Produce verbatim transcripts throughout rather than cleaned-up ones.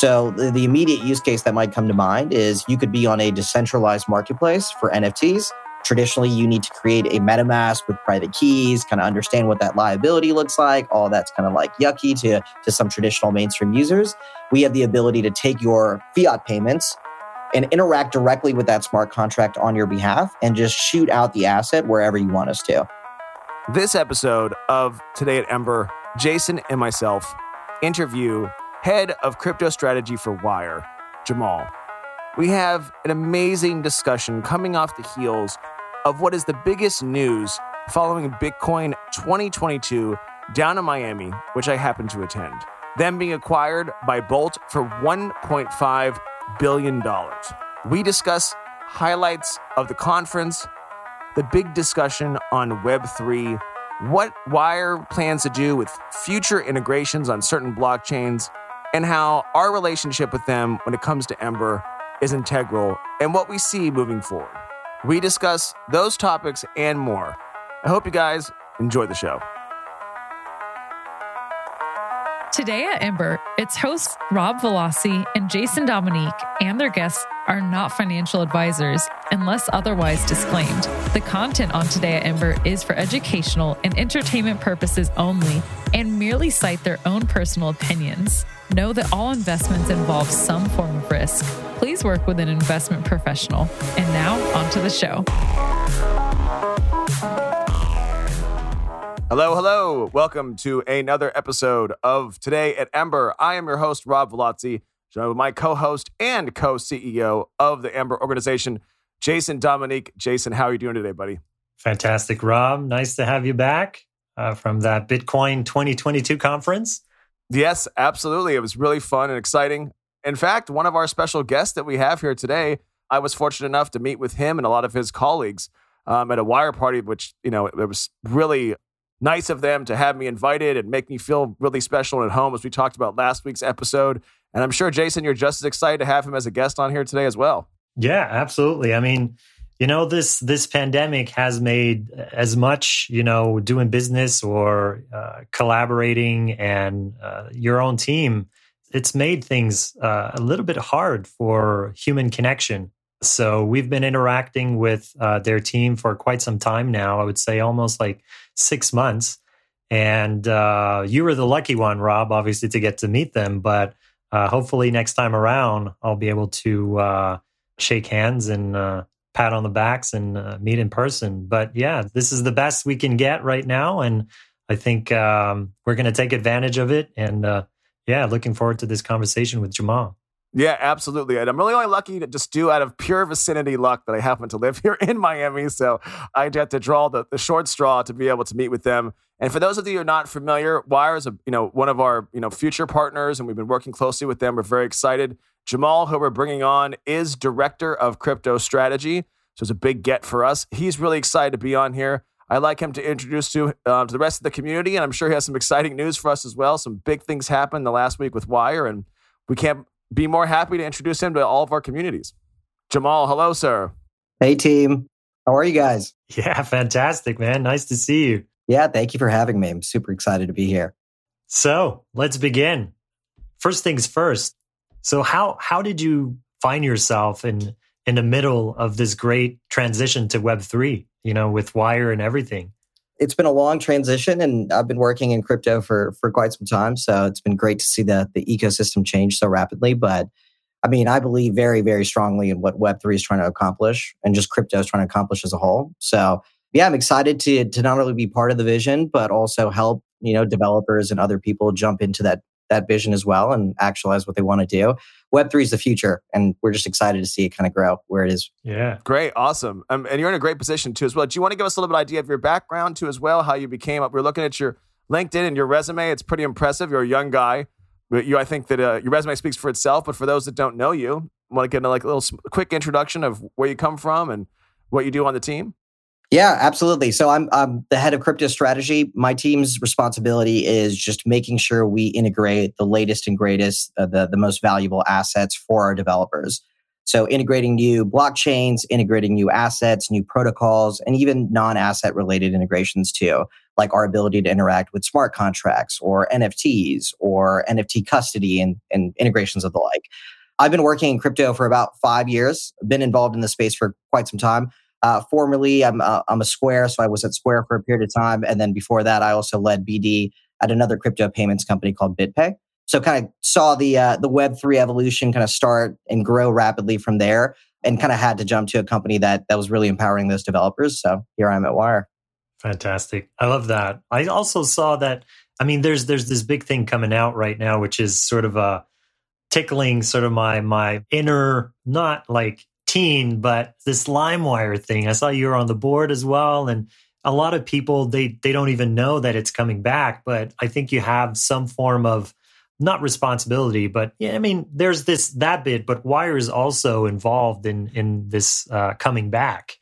So the, the immediate use case that might come to mind is you could be on a decentralized marketplace for N F Ts. Traditionally, you need to create a MetaMask with private keys, kind of understand what that liability looks like. All that's kind of like yucky to, to some traditional mainstream users. We have the ability to take your fiat payments and interact directly with that smart contract on your behalf and just shoot out the asset wherever you want us to. This episode of Today at Ember, Jason and myself interview head of crypto strategy for Wire, Jamal. We have an amazing discussion coming off the heels of what is the biggest news following Bitcoin twenty twenty-two down in Miami, which I happen to attend, them being acquired by Bolt for one point five billion dollars. We discuss highlights of the conference, the big discussion on Web three, what Wire plans to do with future integrations on certain blockchains, and how our relationship with them when it comes to Ember is integral and what we see moving forward. We discuss those topics and more. I hope you guys enjoy the show. Today at Ember, its hosts Rob Velasi and Jason Dominique and their guests are not financial advisors unless otherwise disclaimed. The content on Today at Ember is for educational and entertainment purposes only and merely cite their own personal opinions. Know that all investments involve some form of risk. Please work with an investment professional. And now, on to the show. Hello, hello. Welcome to another episode of Today at Ember. I am your host, Rob Velazzi, joined with my co-host and co-C E O of the Ember organization, Jason Dominique. Jason, how are you doing today, buddy? Fantastic, Rob. Nice to have you back uh, from that Bitcoin twenty twenty-two conference. Yes, absolutely. It was really fun and exciting. In fact, one of our special guests that we have here today, I was fortunate enough to meet with him and a lot of his colleagues um, at a Wire party, which, you know, it, it was really nice of them to have me invited and make me feel really special and at home, as we talked about last week's episode. And I'm sure, Jason, you're just as excited to have him as a guest on here today as well. Yeah, absolutely. I mean, you know, this this pandemic has made as much, you know, doing business or uh, collaborating and uh, your own team, it's made things uh, a little bit hard for human connection. So we've been interacting with uh, their team for quite some time now. I would say almost like six months. And uh, you were the lucky one, Rob, obviously, to get to meet them. But uh, hopefully next time around, I'll be able to uh, shake hands and uh, pat on the backs and uh, meet in person. But yeah, this is the best we can get right now. And I think um, we're going to take advantage of it. And uh, yeah, looking forward to this conversation with Jamal. Yeah, absolutely. And I'm really only lucky to just do out of pure vicinity luck that I happen to live here in Miami. So I had to draw the, the short straw to be able to meet with them. And for those of you who are not familiar, Wire is a, you know, one of our you know future partners, and we've been working closely with them. We're very excited. Jamal, who we're bringing on, is director of crypto strategy. So it's a big get for us. He's really excited to be on here. I'd like him to introduce to, uh, to the rest of the community, and I'm sure he has some exciting news for us as well. Some big things happened the last week with Wire, and we can't be more happy to introduce him to all of our communities. Jamal, hello, sir. Hey, team. How are you guys? Yeah, fantastic, man. Nice to see you. Yeah, thank you for having me. I'm super excited to be here. So let's begin. First things first. So how how did you find yourself in, in the middle of this great transition to Web three, you know, with Wire and everything? It's been a long transition, and I've been working in crypto for, for quite some time. So it's been great to see the, the ecosystem change so rapidly. But I mean, I believe very, very strongly in what Web three is trying to accomplish and just crypto is trying to accomplish as a whole. So yeah, I'm excited to to not only be part of the vision, but also help, you know, developers and other people jump into that, that vision as well and actualize what they want to do. Web three is the future, and we're just excited to see it kind of grow where it is. Yeah. Great. Awesome. Um, and you're in a great position too as well. Do you want to give us a little bit of idea of your background too as well, how you became up? We're looking at your LinkedIn and your resume. It's pretty impressive. You're a young guy. You, I think that uh, your resume speaks for itself, but for those that don't know you, want to get into like a little quick introduction of where you come from and what you do on the team? Yeah, absolutely. So I'm, I'm the head of crypto strategy. My team's responsibility is just making sure we integrate the latest and greatest, uh, the, the most valuable assets for our developers. So integrating new blockchains, integrating new assets, new protocols, and even non-asset related integrations too, like our ability to interact with smart contracts or N F Ts or N F T custody and, and integrations of the like. I've been working in crypto for about five years, been involved in the space for quite some time. Uh, formerly, I'm uh, I'm a Square, so I was at Square for a period of time. And then before that, I also led B D at another crypto payments company called BitPay. So kind of saw the uh, the Web three evolution kind of start and grow rapidly from there, and kind of had to jump to a company that that was really empowering those developers. So here I am at Wire. Fantastic. I love that. I also saw that, I mean, there's there's this big thing coming out right now, which is sort of a tickling sort of my my inner, not like teen, but this LimeWire thing. I saw you were on the board as well. And a lot of people, they they don't even know that it's coming back. But I think you have some form of, not responsibility, but yeah, I mean, there's this, that bit, but Wire is also involved in in this uh, coming back.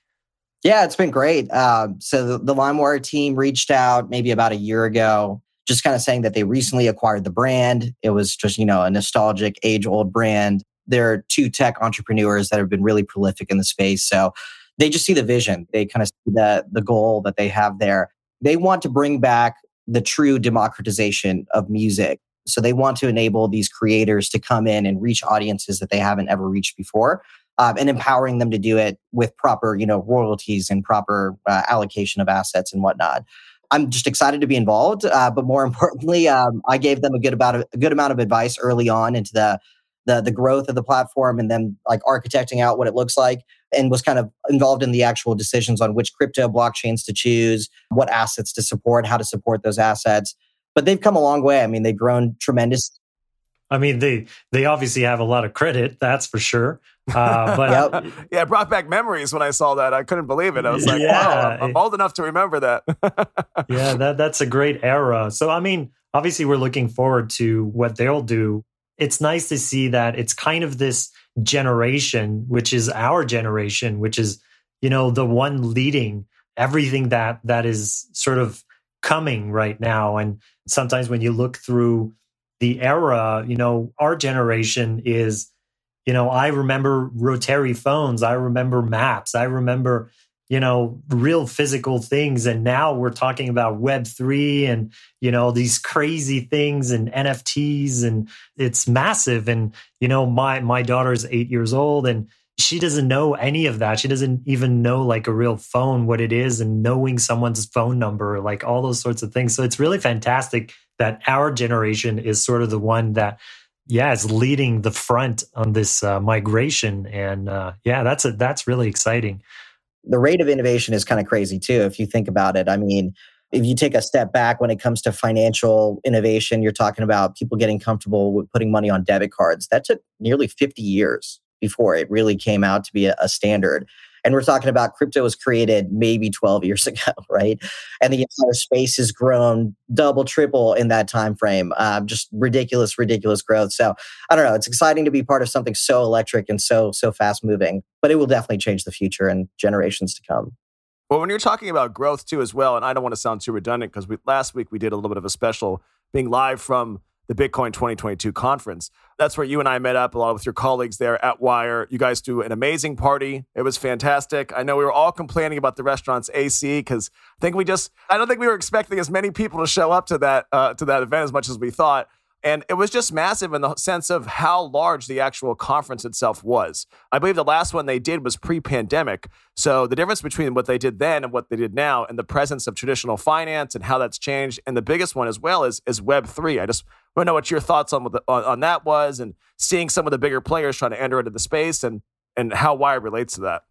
Yeah, it's been great. Uh, so the, the LimeWire team reached out maybe about a year ago, just kind of saying that they recently acquired the brand. It was just, you know, a nostalgic, age-old brand. There are two tech entrepreneurs that have been really prolific in the space. So they just see the vision. They kind of see the, the goal that they have there. They want to bring back the true democratization of music. So they want to enable these creators to come in and reach audiences that they haven't ever reached before, um, and empowering them to do it with proper, you know, royalties and proper uh, allocation of assets and whatnot. I'm just excited to be involved, uh, but more importantly, um, I gave them a good about a good amount of advice early on into the, the the growth of the platform and then like architecting out what it looks like, and was kind of involved in the actual decisions on which crypto blockchains to choose, what assets to support, how to support those assets. But they've come a long way. I mean, they've grown tremendous. I mean, they they obviously have a lot of credit, that's for sure. Uh, but yep. Yeah, it brought back memories when I saw that. I couldn't believe it. I was like, yeah, wow, I'm, I'm old enough to remember that. yeah, that that's a great era. So, I mean, obviously we're looking forward to what they'll do. It's nice to see that it's kind of this generation, which is our generation, which is, you know, the one leading everything that that is sort of coming right now. And sometimes when you look through the era, you know, our generation is, you know, I remember rotary phones, I remember maps, I remember, you know, real physical things. And now we're talking about Web three and, you know, these crazy things and N F Ts, and it's massive. And, you know, my my daughter's eight years old and she doesn't know any of that. She doesn't even know like a real phone, what it is, and knowing someone's phone number, like all those sorts of things. So it's really fantastic that our generation is sort of the one that, yeah, is leading the front on this uh, migration. And uh, yeah, that's a, that's really exciting. The rate of innovation is kind of crazy too, if you think about it. I mean, if you take a step back when it comes to financial innovation, you're talking about people getting comfortable with putting money on debit cards. That took nearly fifty years. Before it really came out to be a, a standard. And we're talking about crypto was created maybe twelve years ago, right? And the entire space has grown double, triple in that time frame. Um, just ridiculous, ridiculous growth. So I don't know. It's exciting to be part of something so electric and so, so fast moving, but it will definitely change the future and generations to come. Well, when you're talking about growth too as well, and I don't want to sound too redundant because we, last week we did a little bit of a special being live from the Bitcoin twenty twenty-two conference. That's where you and I met up along with your colleagues there at Wire. You guys do an amazing party. It was fantastic. I know we were all complaining about the restaurant's A C because I think we just, I don't think we were expecting as many people to show up to that uh, to that event as much as we thought. And it was just massive in the sense of how large the actual conference itself was. I believe the last one they did was pre-pandemic. So the difference between what they did then and what they did now and the presence of traditional finance and how that's changed. And the biggest one as well is, is Web three. I just want to know what your thoughts on, the, on on that was and seeing some of the bigger players trying to enter into the space and and how Wire relates to that.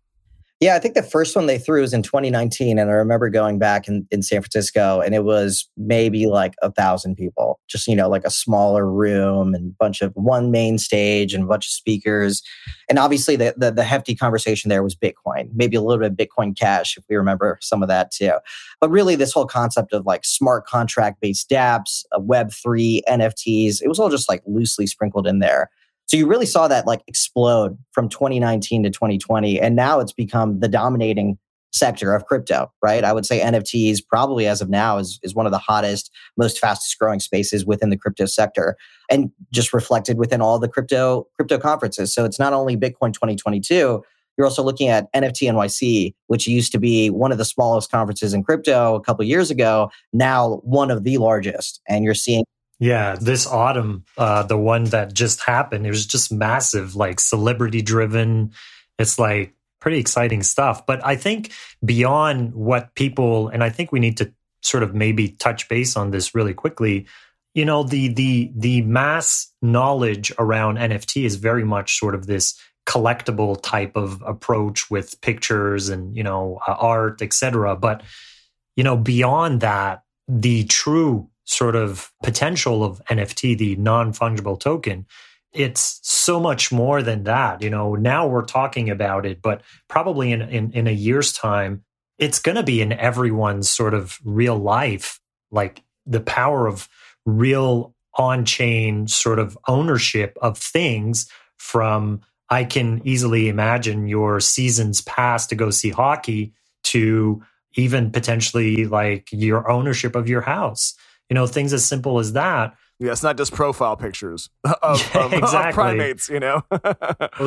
Yeah, I think the first one they threw was in twenty nineteen. And I remember going back in, in San Francisco and it was maybe like a thousand people, just, you know, like a smaller room and a bunch of one main stage and a bunch of speakers. And obviously the, the, the hefty conversation there was Bitcoin, maybe a little bit of Bitcoin Cash, if we remember some of that too. But really this whole concept of like smart contract-based dApps, Web three, N F Ts, it was all just like loosely sprinkled in there. So you really saw that like explode from twenty nineteen to twenty twenty. And now it's become the dominating sector of crypto, right? I would say N F Ts probably as of now is, is one of the hottest, most fastest growing spaces within the crypto sector, and just reflected within all the crypto crypto conferences. So it's not only Bitcoin twenty twenty-two, you're also looking at N F T N Y C, which used to be one of the smallest conferences in crypto a couple of years ago, now one of the largest. And you're seeing... Yeah, this autumn, uh, the one that just happened, it was just massive, like celebrity driven. It's like pretty exciting stuff. But I think beyond what people, and I think we need to sort of maybe touch base on this really quickly, you know, the the the mass knowledge around N F T is very much sort of this collectible type of approach with pictures and, you know, uh, art, et cetera. But, you know, beyond that, the true sort of potential of N F T, the non-fungible token, it's so much more than that. You know, now we're talking about it, but probably in, in, in a year's time, it's going to be in everyone's sort of real life, like the power of real on-chain sort of ownership of things. From, I can easily imagine your season's pass to go see hockey to even potentially like your ownership of your house. You know, things as simple as that. Yeah, it's not just profile pictures of, yeah, of, exactly. of primates, you know?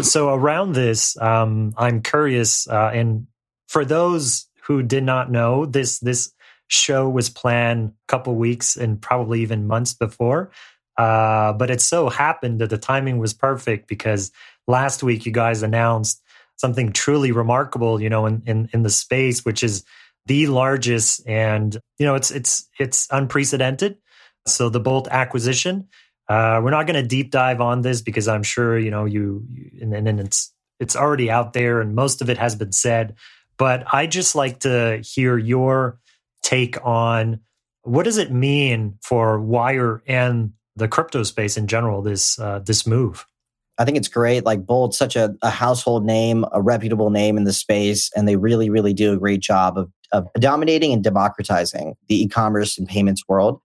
So around this, um, I'm curious. Uh, and for those who did not know, this this show was planned a couple weeks and probably even months before. Uh, but it so happened that the timing was perfect because last week you guys announced something truly remarkable, you know, in, in, in the space, which is the largest, and you know, it's it's it's unprecedented. So the Bolt acquisition, uh, we're not going to deep dive on this because I'm sure you know you, you and, and it's it's already out there, and most of it has been said. But I just like to hear your take on what does it mean for Wire and the crypto space in general. This uh, this move. I think it's great. Like Bolt's such a, a household name, a reputable name in the space, and they really, really do a great job of, of dominating and democratizing the e-commerce and payments world.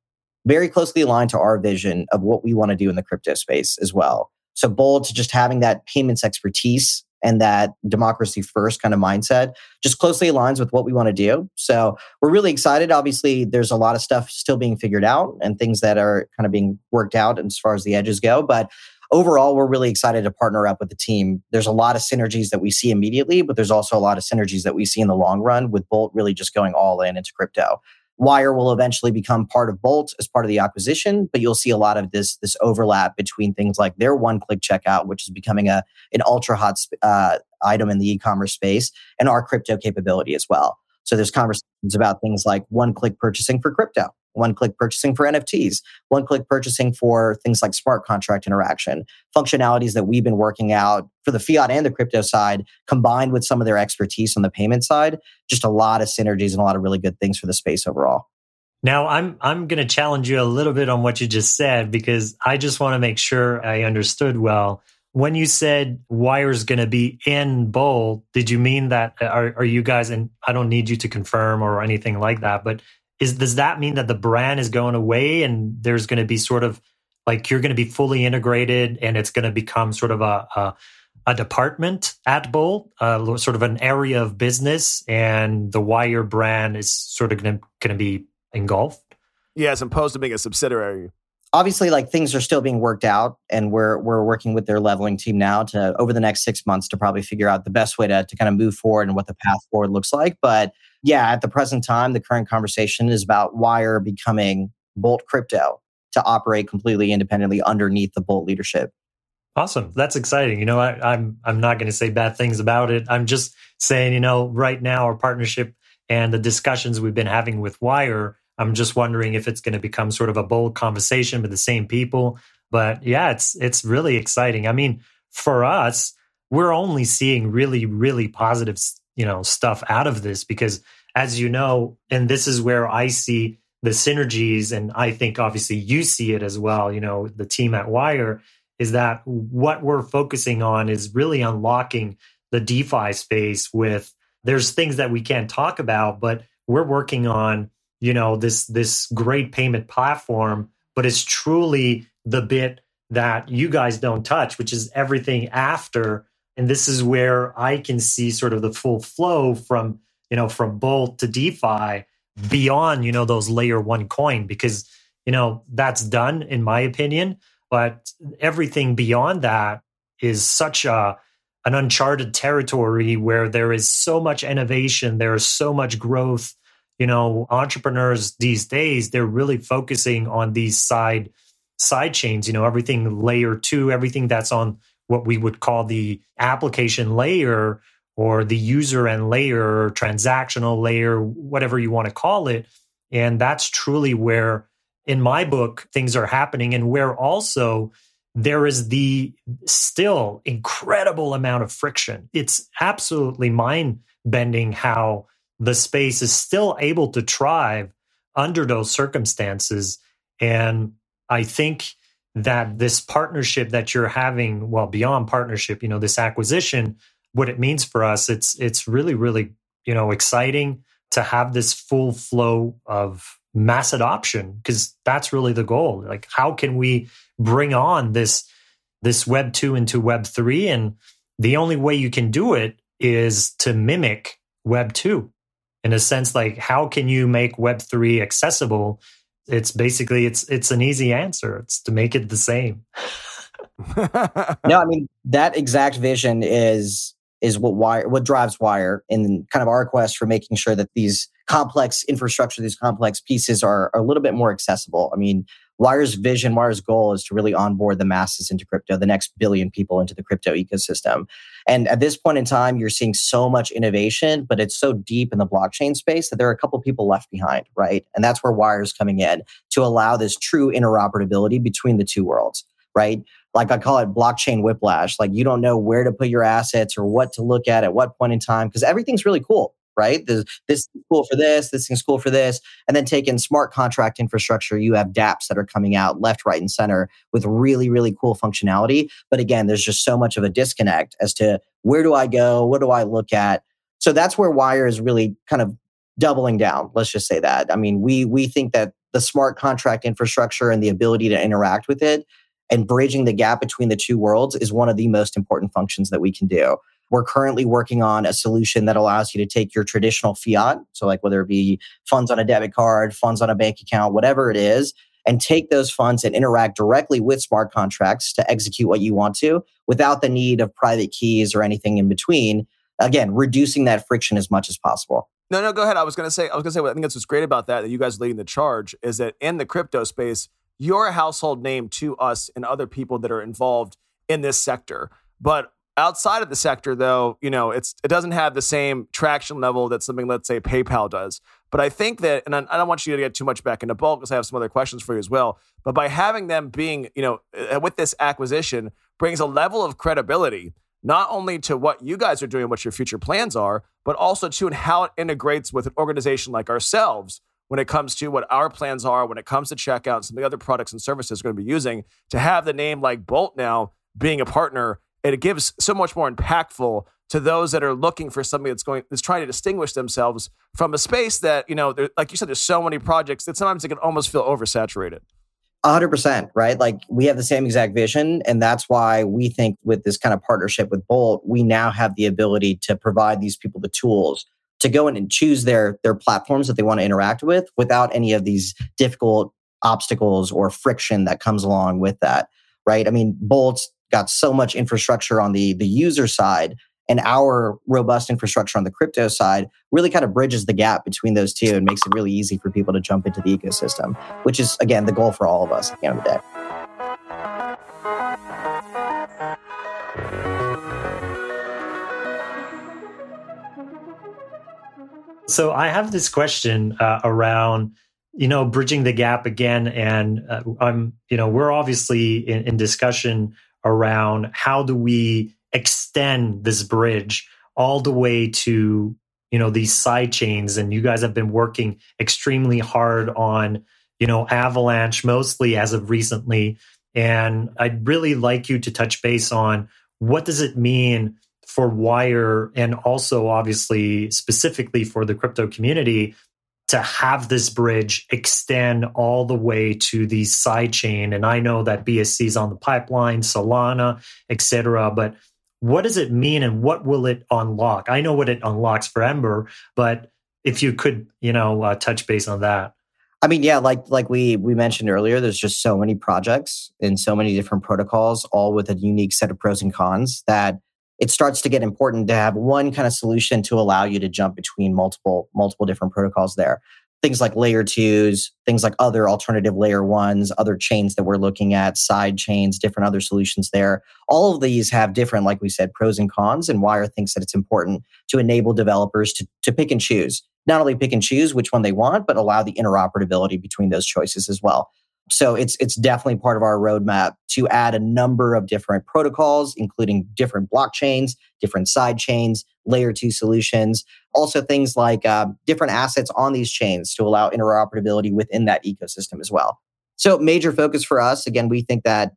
Very closely aligned to our vision of what we want to do in the crypto space as well. So Bolt, just having that payments expertise and that democracy first kind of mindset just closely aligns with what we want to do. So we're really excited. Obviously, there's a lot of stuff still being figured out and things that are kind of being worked out as far as the edges go, but overall, we're really excited to partner up with the team. There's a lot of synergies that we see immediately, but there's also a lot of synergies that we see in the long run with Bolt really just going all in into crypto. Wire will eventually become part of Bolt as part of the acquisition, but you'll see a lot of this, this overlap between things like their one-click checkout, which is becoming a, an ultra-hot sp- uh, item in the e-commerce space, and our crypto capability as well. So there's conversations about things like one-click purchasing for crypto, one-click purchasing for N F Ts, one-click purchasing for things like smart contract interaction, functionalities that we've been working out for the fiat and the crypto side, combined with some of their expertise on the payment side. Just a lot of synergies and a lot of really good things for the space overall. Now, I'm I'm going to challenge you a little bit on what you just said, because I just want to make sure I understood well. When you said Wire's going to be in Bolt, did you mean that, are, are you guys, and I don't need you to confirm or anything like that, but Is, does that mean that the brand is going away and there's going to be sort of like you're going to be fully integrated and it's going to become sort of a a, a department at Bolt, uh, sort of an area of business, and the Wire brand is sort of going to, going to be engulfed? Yeah, as opposed to being a subsidiary. Obviously, like things are still being worked out, and we're we're working with their leveling team now to over the next six months to probably figure out the best way to to kind of move forward and what the path forward looks like. But yeah, at the present time, the current conversation is about Wire becoming Bolt Crypto to operate completely independently underneath the Bolt leadership. Awesome, that's exciting. You know, I, I'm I'm not going to say bad things about it. I'm just saying, you know, right now our partnership and the discussions we've been having with Wire, I'm just wondering if it's going to become sort of a bold conversation with the same people. But yeah, it's it's really exciting. I mean, for us, we're only seeing really, really positive, you know, stuff out of this because, as you know, and this is where I see the synergies, and I think obviously you see it as well, you know, the team at Wire, is that what we're focusing on is really unlocking the DeFi space with, there's things that we can't talk about, but we're working on, you know, this this great payment platform, but it's truly the bit that you guys don't touch, which is everything after. And this is where I can see sort of the full flow from you know, from Bolt to DeFi beyond, you know, those layer one coin, because, you know, that's done in my opinion. But everything beyond that is such a, an uncharted territory where there is so much innovation, there is so much growth. You know, entrepreneurs these days, they're really focusing on these side side chains, you know, everything layer two, everything that's on what we would call the application layer or the user end layer, transactional layer, whatever you want to call it. And that's truly where, in my book, things are happening, and where also there is the still incredible amount of friction. It's absolutely mind-bending how the space is still able to thrive under those circumstances. And I think that this partnership that you're having, well, beyond partnership, you know, this acquisition, what it means for us, it's it's really, really, you know, exciting to have this full flow of mass adoption, because that's really the goal. Like, how can we bring on this this Web two into Web three? And the only way you can do it is to mimic Web two. In a sense, like, how can you make Web three accessible? It's basically, it's it's an easy answer. It's to make it the same. No, I mean, that exact vision is is what Wire, what drives Wire in kind of our quest for making sure that these complex infrastructure, these complex pieces are, are a little bit more accessible. I mean, Wire's vision, Wire's goal is to really onboard the masses into crypto, the next billion people into the crypto ecosystem. And at this point in time, you're seeing so much innovation, but it's so deep in the blockchain space that there are a couple people left behind, right? And that's where Wire's coming in to allow this true interoperability between the two worlds, right? Like, I call it blockchain whiplash. Like, you don't know where to put your assets or what to look at at what point in time, because everything's really cool, right? This, this is cool for this, this thing's cool for this. And then take in smart contract infrastructure, you have dApps that are coming out left, right, and center with really, really cool functionality. But again, there's just so much of a disconnect as to where do I go? What do I look at? So that's where Wire is really kind of doubling down. Let's just say that. I mean, we we think that the smart contract infrastructure and the ability to interact with it and bridging the gap between the two worlds is one of the most important functions that we can do. We're currently working on a solution that allows you to take your traditional fiat, so like whether it be funds on a debit card, funds on a bank account, whatever it is, and take those funds and interact directly with smart contracts to execute what you want to without the need of private keys or anything in between. Again, reducing that friction as much as possible. No, no, go ahead. I was going to say, I was going to say, well, I think that's what's great about that, that you guys are leading the charge, is that in the crypto space, you're a household name to us and other people that are involved in this sector. But outside of the sector, though, you know, it's it doesn't have the same traction level that something, let's say, PayPal does. But I think that, and I, I don't want you to get too much back into Bolt because I have some other questions for you as well. But by having them being, you know, with this acquisition brings a level of credibility, not only to what you guys are doing, what your future plans are, but also to how it integrates with an organization like ourselves when it comes to what our plans are, when it comes to checkouts and the other products and services we're going to be using. To have the name like Bolt now being a partner, it gives so much more impactful to those that are looking for something that's going, that's trying to distinguish themselves from a space that, you know, there, like you said, there's so many projects that sometimes it can almost feel oversaturated. one hundred percent, right? Like, we have the same exact vision. And that's why we think with this kind of partnership with Bolt, we now have the ability to provide these people the tools to go in and choose their their platforms that they want to interact with without any of these difficult obstacles or friction that comes along with that, right? I mean, Bolt's got so much infrastructure on the, the user side, and our robust infrastructure on the crypto side really kind of bridges the gap between those two and makes it really easy for people to jump into the ecosystem, which is, again, the goal for all of us at the end of the day. So I have this question uh, around, you know, bridging the gap again, and uh, I'm, you know, we're obviously in, in discussion around how do we extend this bridge all the way to, you know, these side chains, and you guys have been working extremely hard on, you know, Avalanche mostly as of recently, and I'd really like you to touch base on what does it mean for Wire, and also obviously specifically for the crypto community, to have this bridge extend all the way to the sidechain. And I know that B S C is on the pipeline, Solana, et cetera. But what does it mean and what will it unlock? I know what it unlocks for Ember, but if you could, you know, uh, touch base on that. I mean, yeah, like like we we mentioned earlier, there's just so many projects in so many different protocols, all with a unique set of pros and cons, that it starts to get important to have one kind of solution to allow you to jump between multiple multiple different protocols there. Things like layer twos, things like other alternative layer ones, other chains that we're looking at, side chains, different other solutions there. All of these have different, like we said, pros and cons, and Wire thinks that it's important to enable developers to, to pick and choose. Not only pick and choose which one they want, but allow the interoperability between those choices as well. So it's it's definitely part of our roadmap to add a number of different protocols, including different blockchains, different side chains, layer two solutions, also things like uh, different assets on these chains to allow interoperability within that ecosystem as well. So major focus for us, again, we think that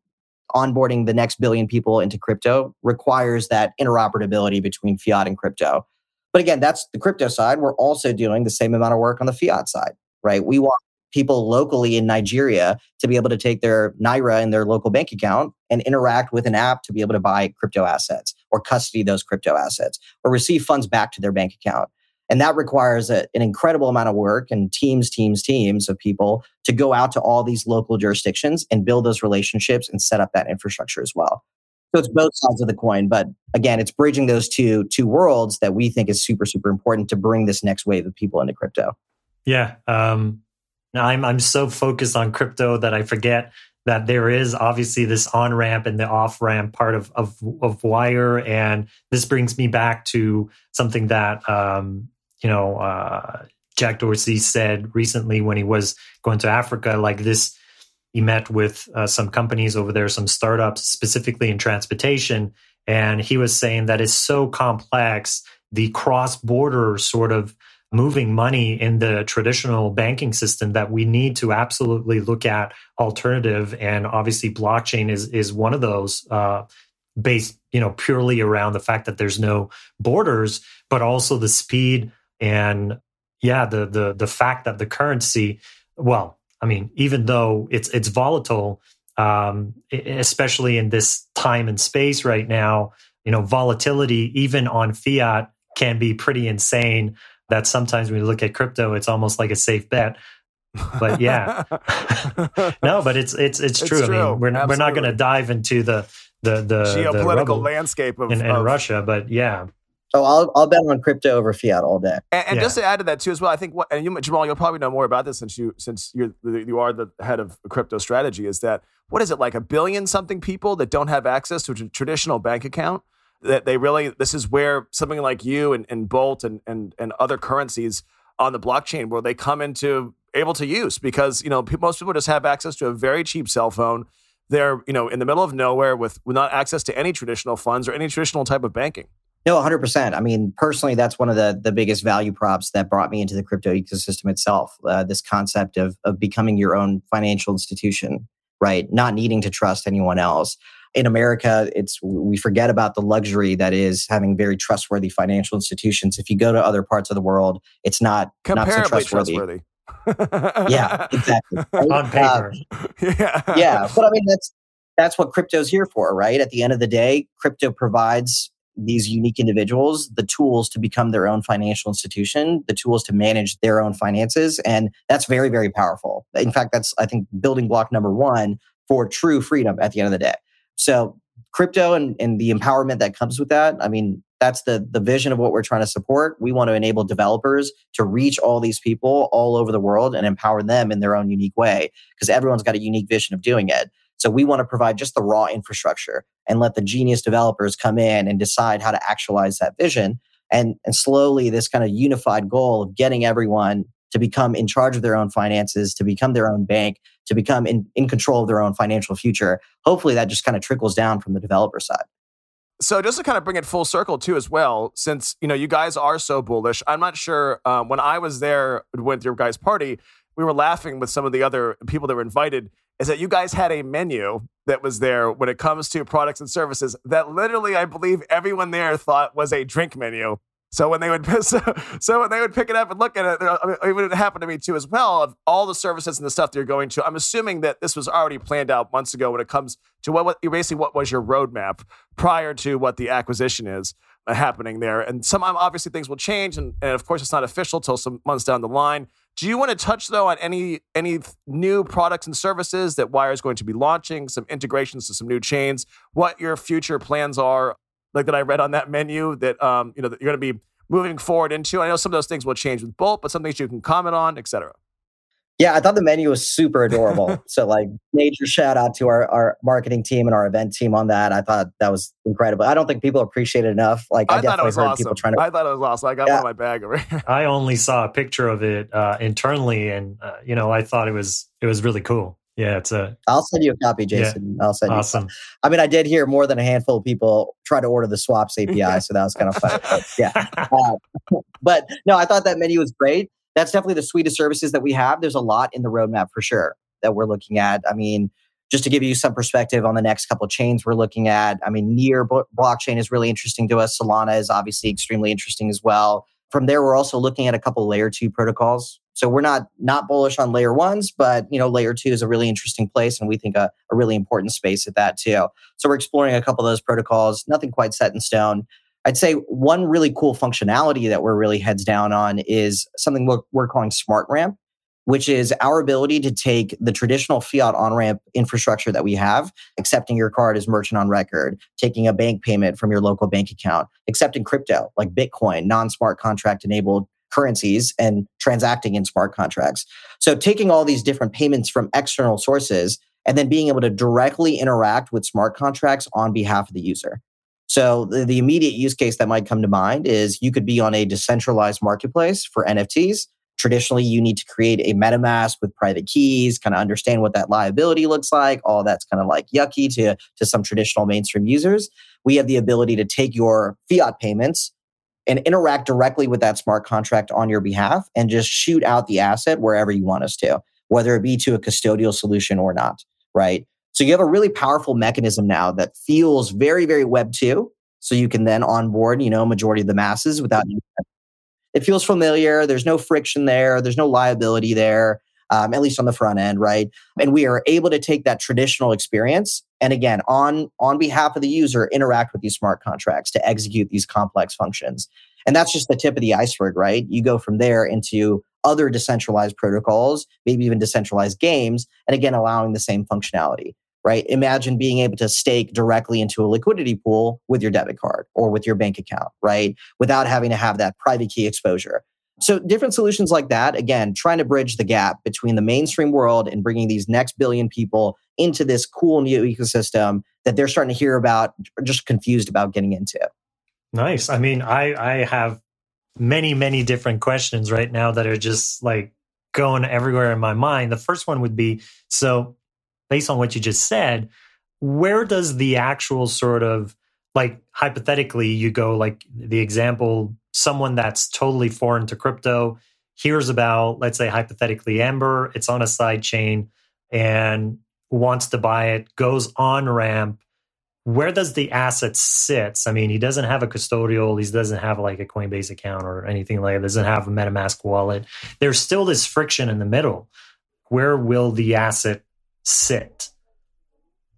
onboarding the next billion people into crypto requires that interoperability between fiat and crypto. But again, that's the crypto side. We're also doing the same amount of work on the fiat side, right? We want people locally in Nigeria to be able to take their Naira in their local bank account and interact with an app to be able to buy crypto assets or custody those crypto assets or receive funds back to their bank account. And that requires a, an incredible amount of work and teams, teams, teams of people to go out to all these local jurisdictions and build those relationships and set up that infrastructure as well. So it's both sides of the coin. But again, it's bridging those two, two worlds that we think is super, super important to bring this next wave of people into crypto. Yeah. Um... I'm I'm so focused on crypto that I forget that there is obviously this on-ramp and the off-ramp part of, of, of Wire. And this brings me back to something that, um, you know, uh, Jack Dorsey said recently when he was going to Africa, like this, he met with uh, some companies over there, some startups specifically in transportation. And he was saying that it's so complex, the cross-border sort of moving money in the traditional banking system, that we need to absolutely look at alternative. And obviously blockchain is is one of those uh, based, you know, purely around the fact that there's no borders, but also the speed and yeah, the the the fact that the currency, well, I mean, even though it's it's volatile, um, especially in this time and space right now, you know, volatility even on fiat can be pretty insane. That sometimes when you look at crypto, it's almost like a safe bet. But yeah, no, but it's it's it's true. It's true. I mean, we're Absolutely. we're not going to dive into the the the geopolitical the landscape of, in, in of Russia, but yeah. So I'll I'll bet on crypto over fiat all day. And, and yeah. just to add to that too, as well, I think what and you, Jamal, you'll probably know more about this since you since you're you are the head of crypto strategy. Is that what is it like a billion something people that don't have access to a traditional bank account? That they really, this is where something like you and, and Bolt and, and and other currencies on the blockchain where they come into able to use, because you know people, most people just have access to a very cheap cell phone. They're you know in the middle of nowhere with, with not access to any traditional funds or any traditional type of banking. No, one hundred percent. I mean, personally, that's one of the the biggest value props that brought me into the crypto ecosystem itself. Uh, this concept of of becoming your own financial institution, right? Not needing to trust anyone else. In America, it's we forget about the luxury that is having very trustworthy financial institutions. If you go to other parts of the world, it's not, not so trustworthy. trustworthy. Yeah, exactly. Right? On paper. Uh, yeah. yeah. But I mean, that's that's what crypto's here for, right? At the end of the day, crypto provides these unique individuals the tools to become their own financial institution, the tools to manage their own finances. And that's very, very powerful. In fact, that's, I think, building block number one for true freedom at the end of the day. So crypto and, and the empowerment that comes with that, I mean, that's the, the vision of what we're trying to support. We want to enable developers to reach all these people all over the world and empower them in their own unique way, because everyone's got a unique vision of doing it. So we want to provide just the raw infrastructure and let the genius developers come in and decide how to actualize that vision. And, and slowly, this kind of unified goal of getting everyone to become in charge of their own finances, to become their own bank, to become in, in control of their own financial future. Hopefully that just kind of trickles down from the developer side. So just to kind of bring it full circle too as well, since you know you guys are so bullish, I'm not sure um, when I was there with your guys' party, we were laughing with some of the other people that were invited, is that you guys had a menu that was there when it comes to products and services that literally I believe everyone there thought was a drink menu. So when they would so, so when they would pick it up and look at it, I mean, it would happen to me too as well. Of all the services and the stuff they're going to, I'm assuming that this was already planned out months ago when it comes to what, what basically what was your roadmap prior to what the acquisition is happening there. And some obviously things will change, and, and of course it's not official till some months down the line. Do you want to touch though on any any new products and services that Wire is going to be launching, some integrations to some new chains, what your future plans are? Like that I read on that menu that um you know that you're going to be moving forward into. I know some of those things will change with Bolt, but some things you can comment on, et cetera. Yeah, I thought the menu was super adorable. So like major shout out to our, our marketing team and our event team on that. I thought that was incredible. I don't think people appreciate it enough. Like I, I definitely heard awesome. people trying to. I thought it was awesome. I got yeah. one in my bag over here. I only saw a picture of it uh, internally, and uh, you know I thought it was it was really cool. Yeah, it's a. I'll send you a copy, Jason. Yeah. I'll send you. Awesome. I mean, I did hear more than a handful of people try to order the Swaps A P I, so that was kind of fun. But yeah, uh, but no, I thought that menu was great. That's definitely the suite of services that we have. There's a lot in the roadmap for sure that we're looking at. I mean, just to give you some perspective on the next couple of chains we're looking at. I mean, Near Blockchain is really interesting to us. Solana is obviously extremely interesting as well. From there, we're also looking at a couple of layer two protocols. So we're not not bullish on layer ones, but you know, layer two is a really interesting place, and we think a, a really important space at that too. So we're exploring a couple of those protocols. Nothing quite set in stone. I'd say one really cool functionality that we're really heads down on is something we're, we're calling Smart Ramp, which is our ability to take the traditional fiat on-ramp infrastructure that we have, accepting your card as merchant on record, taking a bank payment from your local bank account, accepting crypto like Bitcoin, non-smart contract-enabled currencies, and transacting in smart contracts. So taking all these different payments from external sources and then being able to directly interact with smart contracts on behalf of the user. So the, the immediate use case that might come to mind is you could be on a decentralized marketplace for N F Ts. Traditionally, you need to create a MetaMask with private keys, kind of understand what that liability looks like. All that's kind of like yucky to, to some traditional mainstream users. We have the ability to take your fiat payments and interact directly with that smart contract on your behalf and just shoot out the asset wherever you want us to, whether it be to a custodial solution or not, right? So you have a really powerful mechanism now that feels very, very Web two. So you can then onboard, you know, majority of the masses without... It feels familiar. There's no friction there. There's no liability there, um, at least on the front end, right? And we are able to take that traditional experience and again, on, on behalf of the user, interact with these smart contracts to execute these complex functions. And that's just the tip of the iceberg, right? You go from there into other decentralized protocols, maybe even decentralized games, and again, allowing the same functionality, right? Imagine being able to stake directly into a liquidity pool with your debit card or with your bank account, right? Without having to have that private key exposure. So different solutions like that, again, trying to bridge the gap between the mainstream world and bringing these next billion people into this cool new ecosystem that they're starting to hear about, or just confused about getting into. Nice. I mean, I, I have many, many different questions right now that are just like going everywhere in my mind. The first one would be, so based on what you just said, where does the actual sort of, like hypothetically, you go like the example, someone that's totally foreign to crypto hears about, let's say hypothetically Ember, it's on a side chain and wants to buy it, goes on ramp. Where does the asset sit? I mean, he doesn't have a custodial, he doesn't have like a Coinbase account or anything like that, doesn't have a MetaMask wallet. There's still this friction in the middle. Where will the asset sit?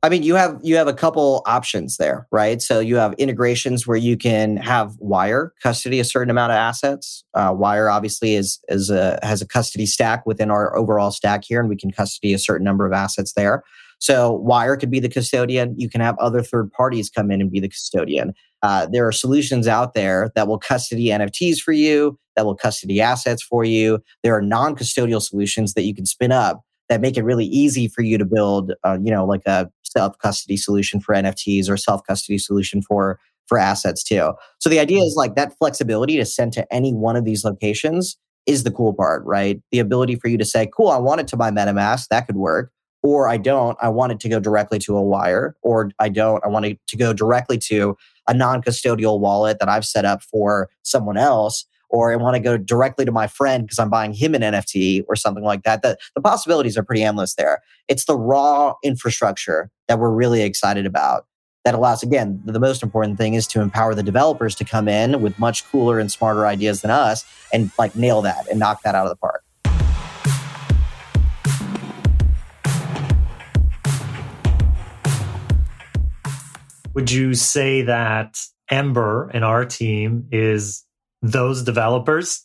I mean, you have you have a couple options there, right? So you have integrations where you can have Wire custody a certain amount of assets. Uh, Wire obviously is is a, has a custody stack within our overall stack here, and we can custody a certain number of assets there. So Wire could be the custodian. You can have other third parties come in and be the custodian. Uh, there are solutions out there that will custody N F Ts for you, that will custody assets for you. There are non-custodial solutions that you can spin up that make it really easy for you to build, uh, you know, like a self-custody solution for N F Ts or self-custody solution for, for assets too. So the idea is like that flexibility to send to any one of these locations is the cool part, right? The ability for you to say, cool, I want it to buy MetaMask, that could work. Or I don't, I want it to go directly to a Wire. Or I don't, I want it to go directly to a non-custodial wallet that I've set up for someone else. Or I want to go directly to my friend because I'm buying him an N F T or something like that. The, the possibilities are pretty endless there. It's the raw infrastructure that we're really excited about. that allows, again, the most important thing is to empower the developers to come in with much cooler and smarter ideas than us and like nail that and knock that out of the park. Would you say that Ember and our team is those developers?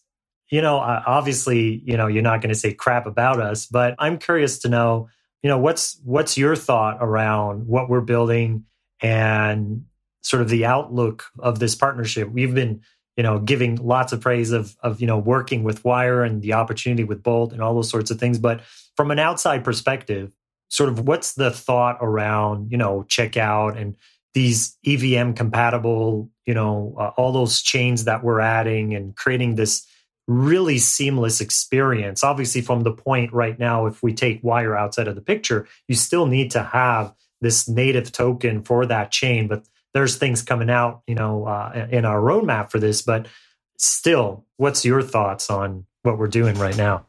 You know, obviously, you know, you're not going to say crap about us, but I'm curious to know, you know, what's what's your thought around what we're building and sort of the outlook of this partnership? We've been, you know, giving lots of praise of, of you know, working with Wire and the opportunity with Bolt and all those sorts of things. But from an outside perspective, sort of what's the thought around, you know, checkout and these E V M compatible, you know, uh, all those chains that we're adding and creating this really seamless experience. Obviously, from the point right now, if we take Wire outside of the picture, you still need to have this native token for that chain. But there's things coming out, you know, uh, in our roadmap for this. But still, what's your thoughts on what we're doing right now?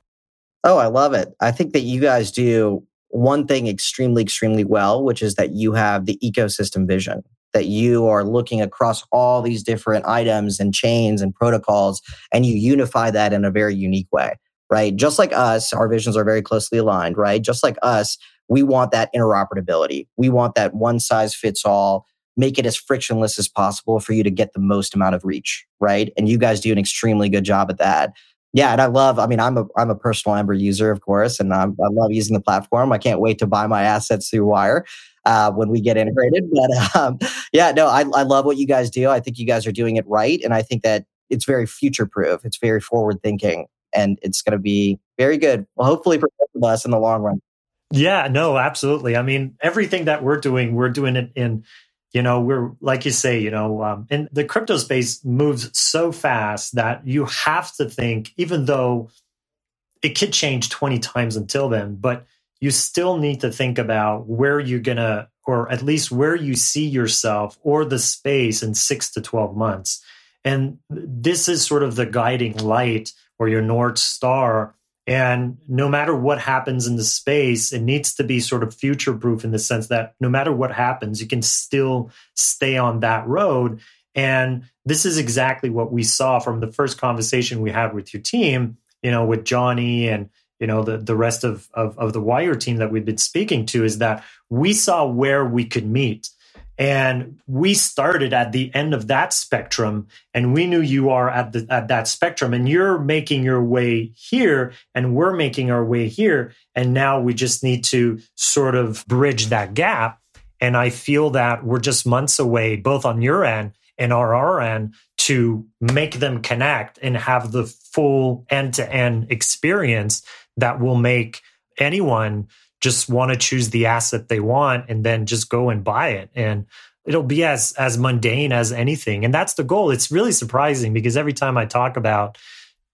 Oh, I love it. I think that you guys do one thing extremely, extremely well, which is that you have the ecosystem vision, that you are looking across all these different items and chains and protocols, and you unify that in a very unique way, right? Just like us, our visions are very closely aligned, right? Just like us, we want that interoperability. We want that one size fits all, make it as frictionless as possible for you to get the most amount of reach, right? And you guys do an extremely good job at that. Yeah, and I love, I mean, I'm a I'm a personal Ember user, of course, and I'm, I love using the platform. I can't wait to buy my assets through Wire uh, when we get integrated. But um, yeah, no, I, I love what you guys do. I think you guys are doing it right. And I think that it's very future-proof. It's very forward-thinking. And it's going to be very good, well, hopefully for us in the long run. Yeah, no, absolutely. I mean, everything that we're doing, we're doing it in, you know, we're, like you say, you know, um, and the crypto space moves so fast that you have to think, even though it could change twenty times until then, but you still need to think about where you're going to, or at least where you see yourself or the space in six to twelve months. And this is sort of the guiding light or your North Star. And no matter what happens in the space, it needs to be sort of future-proof in the sense that no matter what happens, you can still stay on that road. And this is exactly what we saw from the first conversation we had with your team, you know, with Johnny and, you know, the, the rest of, of, of the Wire team that we've been speaking to, is that we saw where we could meet. And we started at the end of that spectrum, and we knew you are at the at that spectrum, and you're making your way here, and we're making our way here. And now we just need to sort of bridge that gap. And I feel that we're just months away, both on your end and on our end, to make them connect and have the full end-to-end experience that will make anyone just want to choose the asset they want and then just go and buy it. And it'll be as as mundane as anything. And that's the goal. It's really surprising because every time I talk about,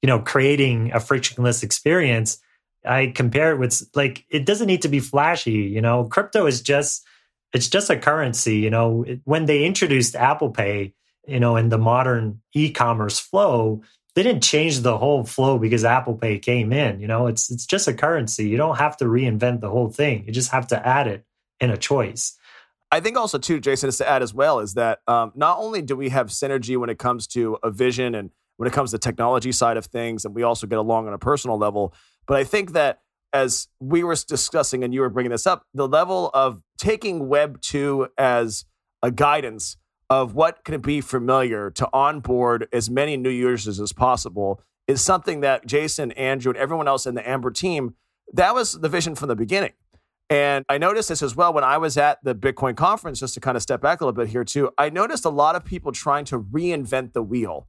you know, creating a frictionless experience, I compare it with, like, it doesn't need to be flashy. You know, crypto is just, it's just a currency. You know, when they introduced Apple Pay, you know, in the modern e-commerce flow, they didn't change the whole flow because Apple Pay came in. You know, it's it's just a currency. You don't have to reinvent the whole thing. You just have to add it in a choice. I think also too, Jason, is to add as well, is that um, not only do we have synergy when it comes to a vision and when it comes to the technology side of things, and we also get along on a personal level, but I think that as we were discussing and you were bringing this up, the level of taking Web two as a guidance of what can be familiar to onboard as many new users as possible is something that Jason, Andrew, and everyone else in the Ember team, that was the vision from the beginning. And I noticed this as well when I was at the Bitcoin conference, just to kind of step back a little bit here too, I noticed a lot of people trying to reinvent the wheel.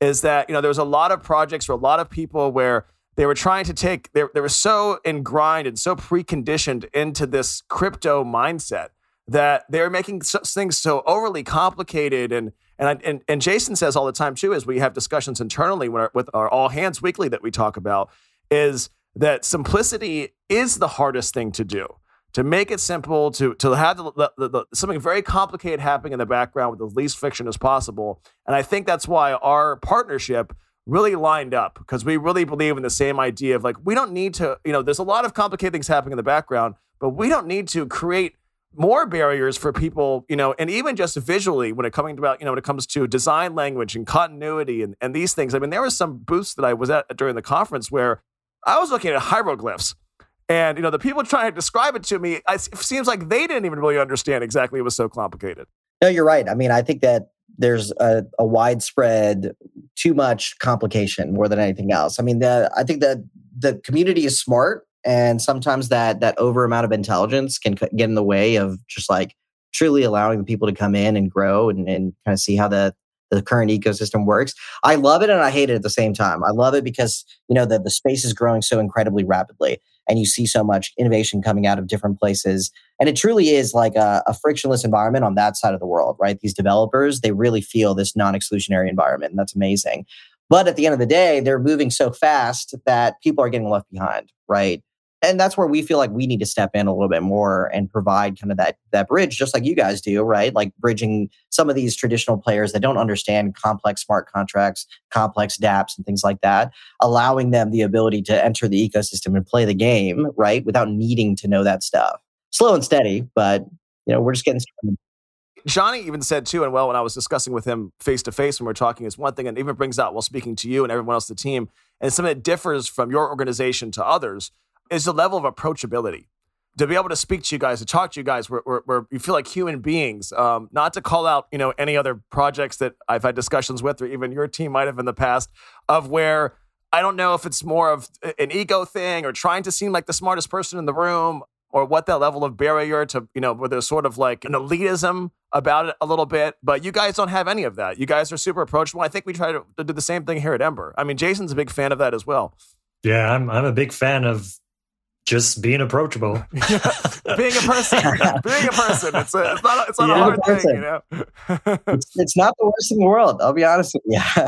Is that, you know, there was a lot of projects for a lot of people where they were trying to take, they, they were so ingrained and so preconditioned into this crypto mindset that they're making things so overly complicated. And and and and Jason says all the time too, as we have discussions internally with our, with our all hands weekly that we talk about, is that simplicity is the hardest thing to do. To make it simple, to to have the, the, the, something very complicated happening in the background with the least friction as possible. And I think that's why our partnership really lined up, because we really believe in the same idea of like, we don't need to, you know, there's a lot of complicated things happening in the background, but we don't need to create more barriers for people, you know, and even just visually when it coming about, you know, when it comes to design language and continuity and, and these things. I mean, there were some booths that I was at during the conference where I was looking at hieroglyphs. And, you know, the people trying to describe it to me, it seems like they didn't even really understand exactly it was so complicated. No, you're right. I mean, I think that there's a, a widespread, too much complication more than anything else. I mean, the, I think that the community is smart. And sometimes that that over amount of intelligence can get in the way of just like truly allowing the people to come in and grow and, and kind of see how the, the current ecosystem works. I love it and I hate it at the same time. I love it because, you know, the, the space is growing so incredibly rapidly and you see so much innovation coming out of different places. And it truly is like a, a frictionless environment on that side of the world, right? These developers, they really feel this non-exclusionary environment and that's amazing. But at the end of the day, they're moving so fast that people are getting left behind, right? And that's where we feel like we need to step in a little bit more and provide kind of that that bridge, just like you guys do, right? Like bridging some of these traditional players that don't understand complex smart contracts, complex dApps and things like that, allowing them the ability to enter the ecosystem and play the game, right? Without needing to know that stuff. Slow and steady, but you know, we're just getting started. Johnny even said too, and well, when I was discussing with him face-to-face when we were talking, it's one thing, and even brings out while speaking to you and everyone else on the team, and something that differs from your organization to others, is the level of approachability. To be able to speak to you guys, to talk to you guys, where, where, where you feel like human beings, um, not to call out, you know, any other projects that I've had discussions with, or even your team might have in the past, of where I don't know if it's more of an ego thing or trying to seem like the smartest person in the room, or what that level of barrier to, you know, where there's sort of like an elitism about it a little bit. But you guys don't have any of that. You guys are super approachable. I think we try to do the same thing here at Ember. I mean, Jason's a big fan of that as well. Yeah, I'm I'm a big fan of just being approachable. being a person. being a person. It's, a, it's not, it's not yeah, a hard person. thing, you know? it's, it's not the worst in the world, I'll be honest with you.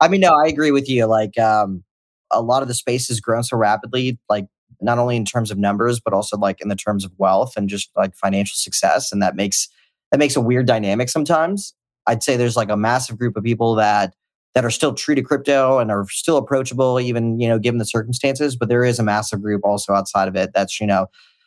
I mean, no, I agree with you. Like, um, a lot of the space has grown so rapidly, like, not only in terms of numbers, but also like in the terms of wealth and just like financial success. And that makes that makes a weird dynamic sometimes. I'd say there's like a massive group of people that that are still true to crypto and are still approachable, even, you know, given the circumstances. But there is a massive group also outside of it that's, you know,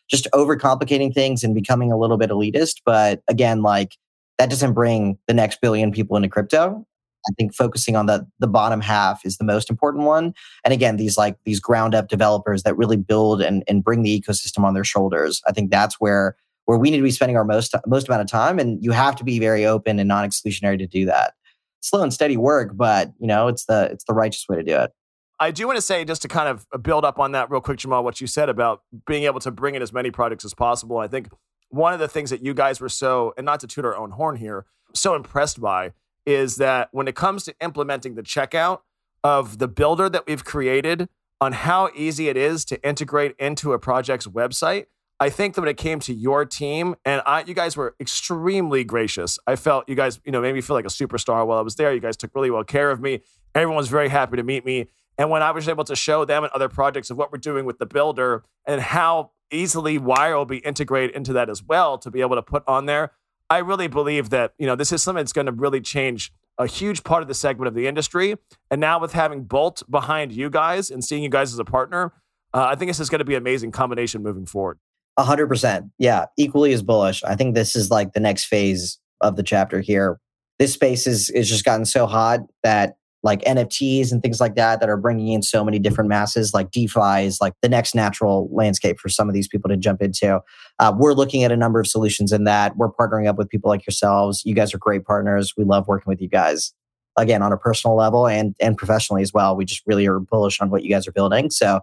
just overcomplicating things and becoming a little bit elitist. But again, like that doesn't bring the next billion people into crypto. I think focusing on the the bottom half is the most important one. And again, these like these ground up developers that really build and, and bring the ecosystem on their shoulders. I think that's where where we need to be spending our most most amount of time. And you have to be very open and non-exclusionary to do that. Slow and steady work, but you know, it's the it's the righteous way to do it. I do want to say, just to kind of build up on that real quick, Jamal, what you said about being able to bring in as many products as possible. I think one of the things that you guys were so, and not to toot our own horn here, so impressed by is that when it comes to implementing the checkout of the builder that we've created on how easy it is to integrate into a project's website, I think that when it came to your team, and I, you guys were extremely gracious. I felt you guys, you know, made me feel like a superstar while I was there. You guys took really well care of me. Everyone was very happy to meet me. And when I was able to show them and other projects of what we're doing with the builder and how easily Wire will be integrated into that as well to be able to put on there, I really believe that, you know, this is something that's going to really change a huge part of the segment of the industry. And now with having Bolt behind you guys and seeing you guys as a partner, uh, I think this is going to be an amazing combination moving forward. A hundred percent. Yeah. Equally as bullish. I think this is like the next phase of the chapter here. This space is, is just gotten so hot that like N F Ts and things like that, that are bringing in so many different masses, like DeFi is like the next natural landscape for some of these people to jump into. Uh, we're looking at a number of solutions in that. We're partnering up with people like yourselves. You guys are great partners. We love working with you guys, again, on a personal level and, and professionally as well. We just really are bullish on what you guys are building. So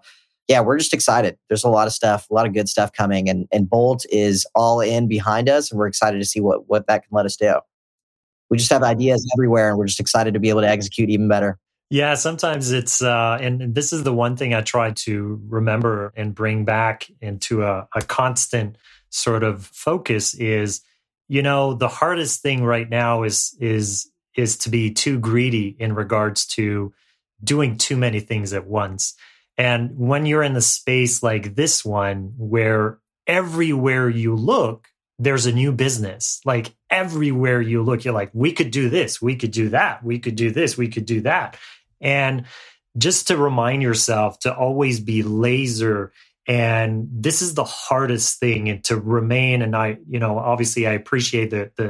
yeah, we're just excited. There's a lot of stuff, a lot of good stuff coming, and, and Bolt is all in behind us, and we're excited to see what, what that can let us do. We just have ideas everywhere, and we're just excited to be able to execute even better. Yeah, sometimes it's, uh, and this is the one thing I try to remember and bring back into a, a constant sort of focus is, you know, the hardest thing right now is is is to be too greedy in regards to doing too many things at once. And when you're in a space like this one, where everywhere you look, there's a new business. Like everywhere you look, you're like, we could do this, we could do that, we could do this, we could do that. And just to remind yourself to always be laser And this is the hardest thing, and to remain. And I, you know, obviously I appreciate the, the,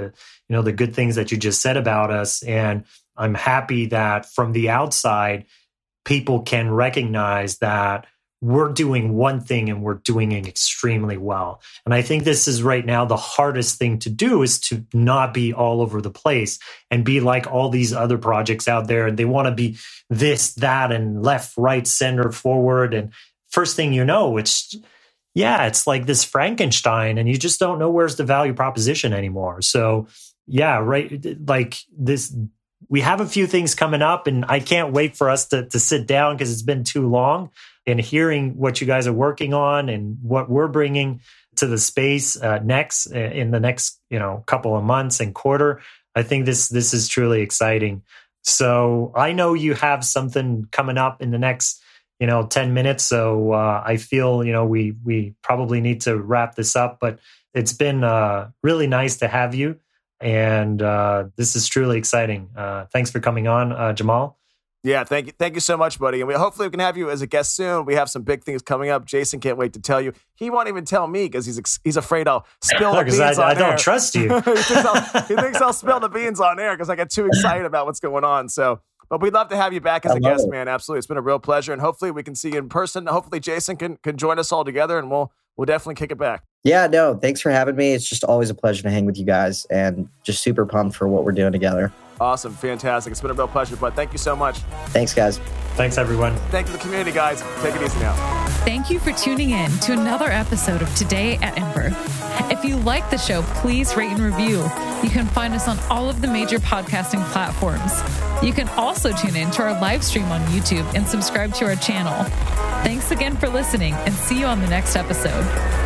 you know, the good things that you just said about us. And I'm happy that from the outside, people can recognize that we're doing one thing and we're doing it extremely well. And I think this is right now the hardest thing to do, is to not be all over the place and be like all these other projects out there. And they want to be this, that, and left, right, center, forward. And first thing you know, it's, yeah, it's like this Frankenstein, and you just don't know where's the value proposition anymore. So yeah, right. Like this, we have a few things coming up, and I can't wait for us to, to sit down, because it's been too long. And hearing what you guys are working on and what we're bringing to the space uh, next in the next, you know, couple of months and quarter, I think this this is truly exciting. So I know you have something coming up in the next, you know, ten minutes. So uh, I feel, you know, we we probably need to wrap this up. But it's been uh, really nice to have you, and uh, this is truly exciting. Uh, thanks for coming on, uh, Jamal. Yeah, thank you, thank you so much, buddy. And we hopefully we can have you as a guest soon. We have some big things coming up. Jason can't wait to tell you. He won't even tell me because he's ex- he's afraid I'll spill the beans I, on I air. I don't trust you. he, thinks I'll, he thinks I'll spill the beans on air because I get too excited about what's going on. So, but we'd love to have you back as I a guest, it. man. Absolutely, it's been a real pleasure, and hopefully we can see you in person. Hopefully Jason can can join us all together, and we'll we'll definitely kick it back. Yeah, no, thanks for having me. It's just always a pleasure to hang with you guys, and just super pumped for what we're doing together. Awesome. Fantastic. It's been a real pleasure, but thank you so much. Thanks, guys. Thanks, everyone. Thank you to the community, guys. Take it easy now. Thank you for tuning in to another episode of Today at Ember. If you like the show, please rate and review. You can find us on all of the major podcasting platforms. You can also tune in to our live stream on YouTube and subscribe to our channel. Thanks again for listening, and see you on the next episode.